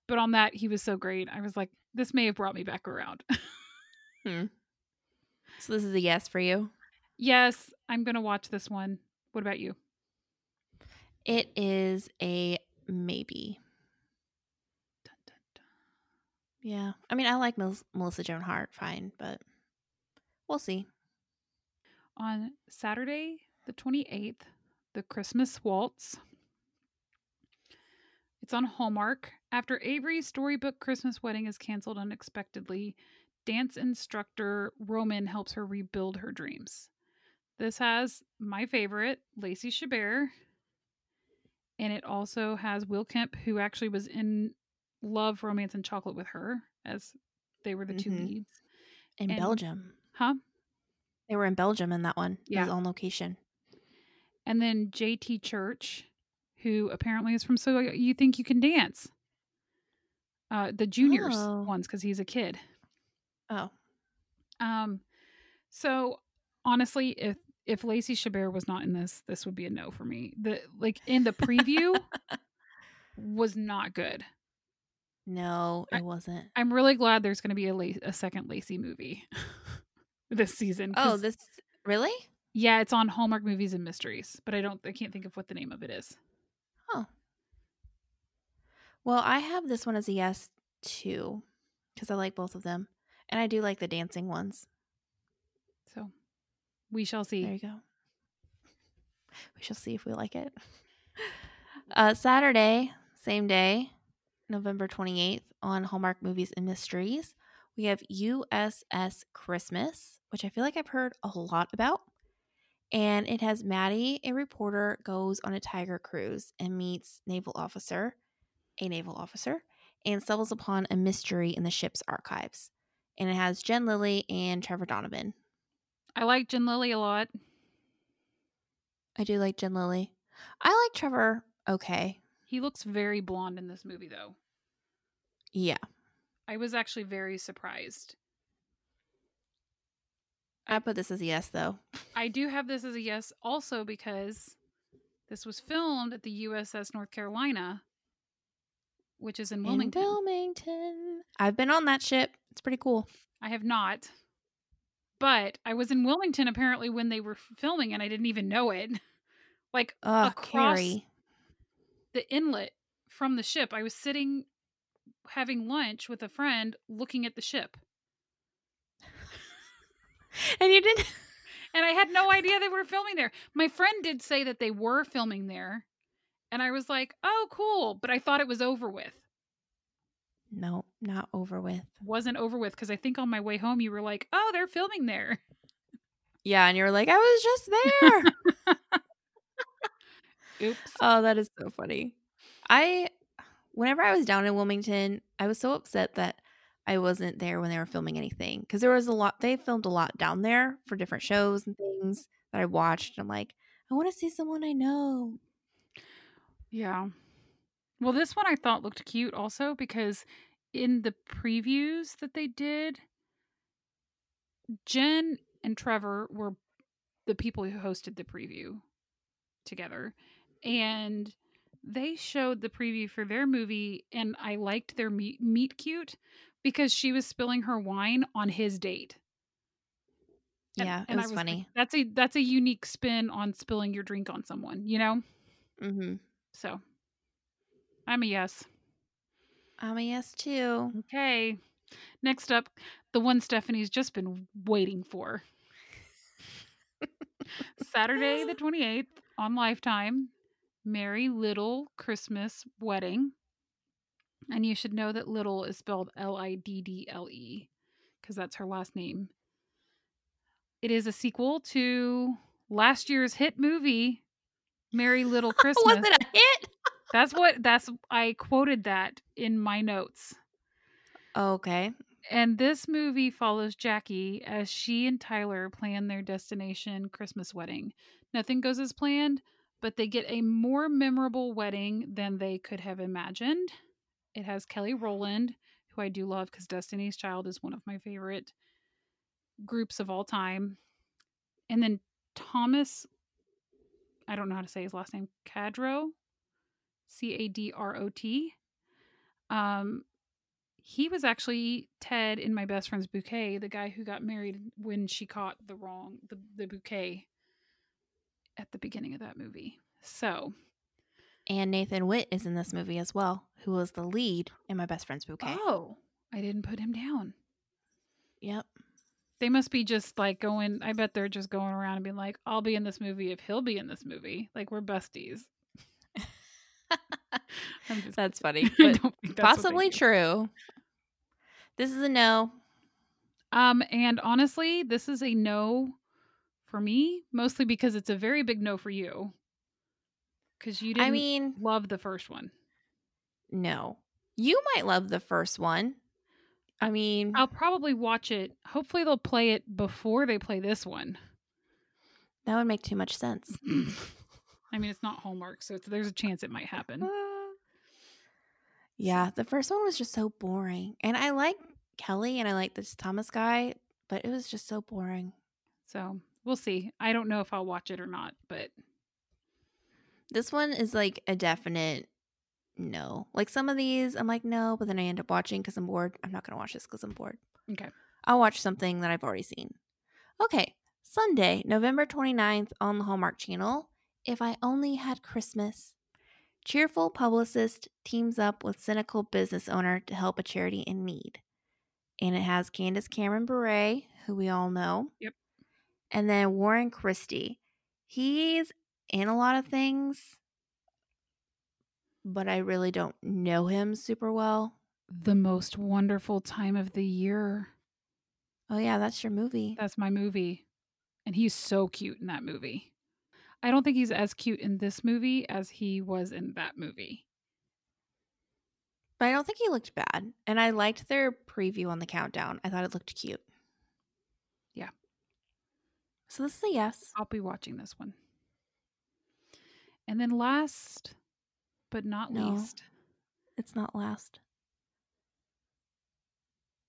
but on that, he was so great. I was like, this may have brought me back around. hmm. So this is a yes for you. Yes. I'm going to watch this one. What about you? It is a maybe. Yeah. I mean, I like Mel- Melissa Joan Hart fine, but we'll see. On Saturday, the twenty-eighth, The Christmas Waltz. It's on Hallmark. After Avery's storybook Christmas wedding is canceled unexpectedly, dance instructor Roman helps her rebuild her dreams. This has my favorite, Lacey Chabert. And it also has Will Kemp, who actually was in Love, Romance, and Chocolate with her, as they were the two mm-hmm. leads. In and, Belgium. Huh? They were in Belgium in that one. Yeah. It was on location. And then J T Church, who apparently is from So You Think You Can Dance. uh, the juniors oh. ones, because he's a kid. Oh. Um. So honestly, if if Lacey Chabert was not in this, this would be a no for me. The like in the preview was not good. No, it I, wasn't. I'm really glad there's going to be a, La- a second Lacey movie this season. Oh, this really? Yeah, it's on Hallmark Movies and Mysteries, but I don't. I can't think of what the name of it is. Oh. Huh. Well, I have this one as a yes too, because I like both of them, and I do like the dancing ones. So, we shall see. There you go. We shall see if we like it. Uh, Saturday, same day. November twenty-eighth on Hallmark Movies and Mysteries, we have U S S Christmas, which I feel like I've heard a lot about. And it has Maddie, a reporter, goes on a tiger cruise and meets naval officer, a naval officer, and stumbles upon a mystery in the ship's archives. And it has Jen Lilly and Trevor Donovan. I like Jen Lilly a lot. I do like Jen Lilly. I like Trevor okay. He looks very blonde in this movie, though. Yeah. I was actually very surprised. I put this as a yes, though. I do have this as a yes also because this was filmed at the U S S North Carolina, which is in Wilmington. In Wilmington. I've been on that ship. It's pretty cool. I have not. But I was in Wilmington, apparently, when they were filming, and I didn't even know it. Like, oh, across... Carrie. The inlet from the ship. I was sitting having lunch with a friend looking at the ship. And you didn't and I had no idea they were filming there. My friend did say that they were filming there, and I was like, oh cool, but I thought it was over with. No, not over with. Wasn't over with, because I think on my way home you were like, oh, they're filming there. Yeah, and you were like, I was just there. Oops. Oh, that is so funny. I, whenever I was down in Wilmington, I was so upset that I wasn't there when they were filming anything. Because there was a lot, they filmed a lot down there for different shows and things that I watched. And I'm like, I want to see someone I know. Yeah. Well, this one I thought looked cute also because in the previews that they did, Jen and Trevor were the people who hosted the preview together. And they showed the preview for their movie, and I liked their meet, meet cute because she was spilling her wine on his date. And, yeah, it and was, I was funny. Like, that's a that's a unique spin on spilling your drink on someone, you know? Mm-hmm. So, I'm a yes. I'm a yes, too. Okay. Next up, the one Stephanie's just been waiting for. Saturday the twenty-eighth on Lifetime. Merry Little Christmas Wedding. And you should know that Little is spelled L I D D L E because that's her last name. It is a sequel to last year's hit movie, Merry Little Christmas. Was it a hit? That's what, that's, I quoted that in my notes. Okay. And this movie follows Jackie as she and Tyler plan their destination Christmas wedding. Nothing goes as planned, but they get a more memorable wedding than they could have imagined. It has Kelly Rowland, who I do love because Destiny's Child is one of my favorite groups of all time. And then Thomas, I don't know how to say his last name, Cadro, C A D R O T. Um, he was actually Ted in My Best Friend's Bouquet, the guy who got married when she caught the wrong, the, the bouquet. At the beginning of that movie. So. And Nathan Witt is in this movie as well, who was the lead in My Best Friend's Bouquet. Oh, I didn't put him down. Yep. They must be just like going, I bet they're just going around and being like, I'll be in this movie if he'll be in this movie. Like, we're besties. That's funny. But that's possibly true. This is a no. Um, and honestly, this is a no. For me, mostly because it's a very big no for you. Because you didn't I mean, love the first one. No. You might love the first one. I mean... I'll probably watch it. Hopefully they'll play it before they play this one. That would make too much sense. I mean, it's not Hallmark, so it's, there's a chance it might happen. Uh, Yeah, the first one was just so boring. And I like Kelly and I like this Thomas guy, but it was just so boring. So we'll see. I don't know if I'll watch it or not, but this one is like a definite no. Like some of these, I'm like, no, but then I end up watching because I'm bored. I'm not going to watch this because I'm bored. Okay. I'll watch something that I've already seen. Okay. Sunday, November twenty-ninth on the Hallmark Channel. If I Only Had Christmas. Cheerful publicist teams up with cynical business owner to help a charity in need. And it has Candace Cameron Bure, who we all know. Yep. And then Warren Christie. He's in a lot of things, but I really don't know him super well. The Most Wonderful Time of the Year. Oh, yeah, that's your movie. That's my movie. And he's so cute in that movie. I don't think he's as cute in this movie as he was in that movie. But I don't think he looked bad. And I liked their preview on the countdown. I thought it looked cute. Yeah. So this is a yes. I'll be watching this one. And then last, but not no, least. It's not last.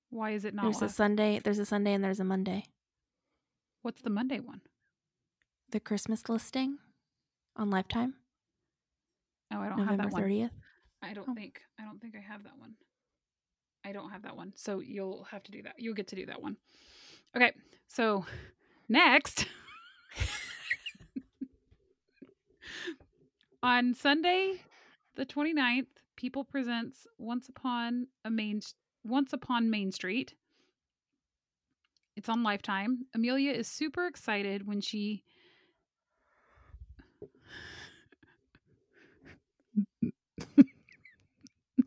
Why is it not there's last? There's a Sunday. There's a Sunday and there's a Monday. What's the Monday one? The Christmas listing on Lifetime. Oh, I don't November have that one. November thirtieth. I don't oh. think. I don't think I have that one. I don't have that one. So you'll have to do that. You'll get to do that one. Okay. So next. On Sunday, the twenty-ninth, People presents Once Upon a Main Once Upon Main Street. It's on Lifetime. Amelia is super excited when she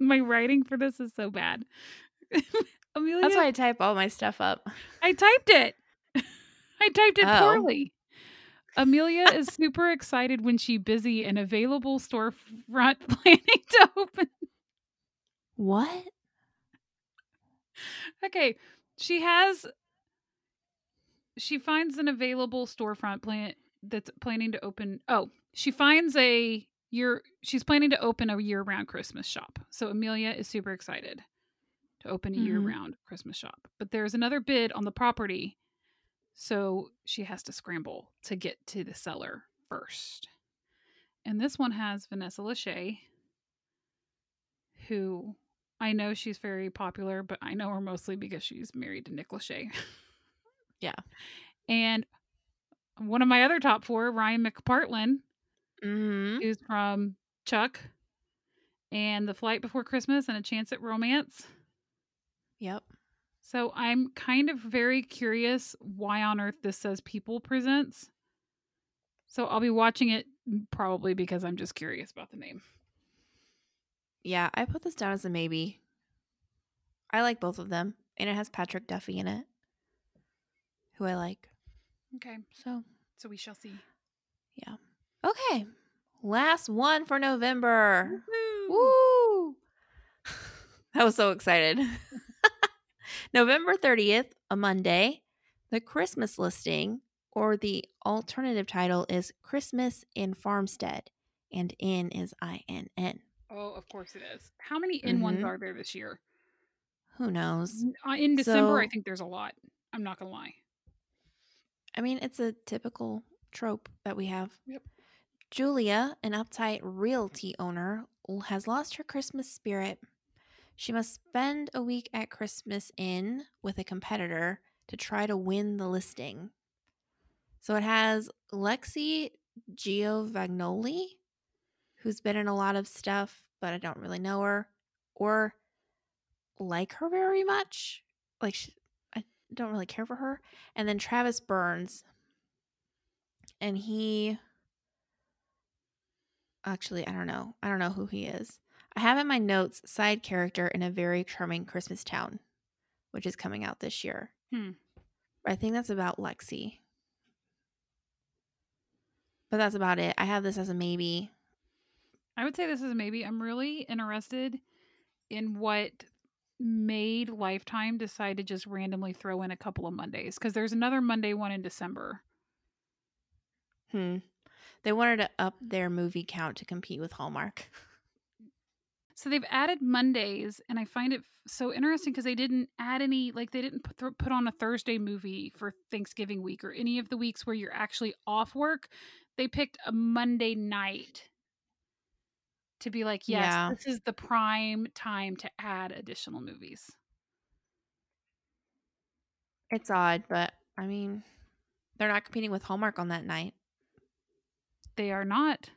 my writing for this is so bad. Amelia, that's why I type all my stuff up. I typed it. I typed it oh. poorly. Amelia is super excited when she busy and available storefront planning to open. What? Okay. She has. She finds an available storefront plant that's planning to open. Oh, she finds a. You're, she's planning to open a year-round Christmas shop. So Amelia is super excited to open a mm-hmm. year-round Christmas shop. But there's another bid on the property, so she has to scramble to get to the seller first. And this one has Vanessa Lachey, who I know she's very popular, but I know her mostly because she's married to Nick Lachey. Yeah. And one of my other top four, Ryan McPartlin, mm-hmm. who's from Chuck and The Flight Before Christmas and A Chance at Romance. Yep. So I'm kind of very curious why on earth this says People Presents. So I'll be watching it probably because I'm just curious about the name. Yeah, I put this down as a maybe. I like both of them. And it has Patrick Duffy in it, who I like. Okay. So, so we shall see. Yeah. Okay, last one for November. Woo! Woo. I was so excited. November thirtieth, a Monday, The Christmas Listing, or the alternative title is Christmas in Farmstead, and in is I N N. Oh, of course it is. How many in mm-hmm. ones are there this year? Who knows? In December, so, I think there's a lot. I'm not going to lie. I mean, it's a typical trope that we have. Yep. Julia, an uptight realty owner, has lost her Christmas spirit. She must spend a week at Christmas Inn with a competitor to try to win the listing. So it has Lexi Giovagnoli, who's been in a lot of stuff, but I don't really know her or like her very much. Like, she, I don't really care for her. And then Travis Burns. And he... Actually, I don't know. I don't know who he is. I have in my notes side character in A Very Charming Christmas Town, which is coming out this year. Hmm. I think that's about Lexi. But that's about it. I have this as a maybe. I would say this is a maybe. I'm really interested in what made Lifetime decide to just randomly throw in a couple of Mondays, because there's another Monday one in December. Hmm. They wanted to up their movie count to compete with Hallmark. So they've added Mondays, and I find it so interesting because they didn't add any, like they didn't put, th- put on a Thursday movie for Thanksgiving week or any of the weeks where you're actually off work. They picked a Monday night to be like, yes, yeah. this is the prime time to add additional movies. It's odd, but I mean, they're not competing with Hallmark on that night. They are not.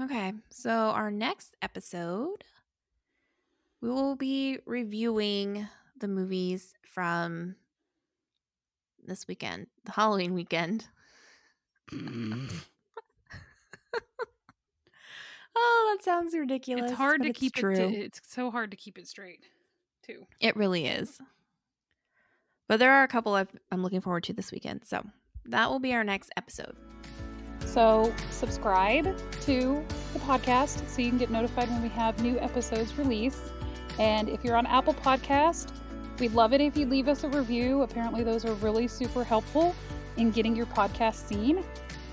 Okay, so our next episode, we will be reviewing the movies from this weekend, the Halloween weekend. Mm. Oh, that sounds ridiculous. It's hard to keep it. It's so hard to keep it straight, too. It really is. But there are a couple I've, I'm looking forward to this weekend, so that will be our next episode. So subscribe to the podcast so you can get notified when we have new episodes released. And if you're on Apple Podcast, we'd love it if you leave us a review. Apparently those are really super helpful in getting your podcast seen.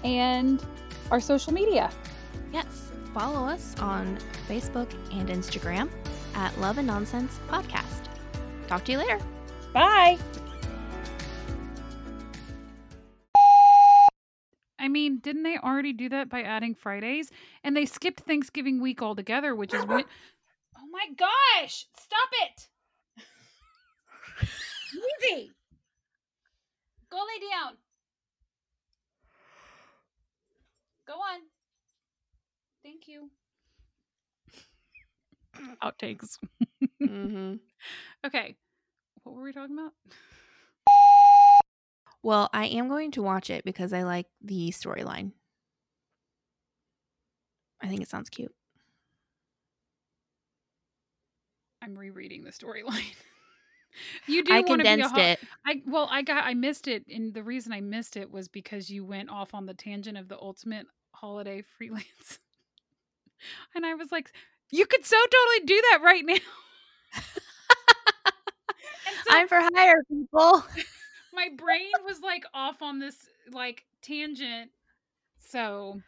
And our social media. Yes. Follow us on Facebook and Instagram at Love and Nonsense Podcast. Talk to you later. Bye. I mean, didn't they already do that by adding Fridays? And they skipped Thanksgiving week altogether, which is when... Oh my gosh! Stop it! Easy! Go lay down. Go on. Thank you. Outtakes. Mm-hmm. Okay. What were we talking about? Well, I am going to watch it because I like the storyline. I think it sounds cute. I'm rereading the storyline. You do. I condensed be a ho- it. I well, I got I missed it, and the reason I missed it was because you went off on the tangent of the ultimate holiday freelance, and I was like, "You could so totally do that right now." so- I'm for hire, people. My brain was like off on this like tangent. So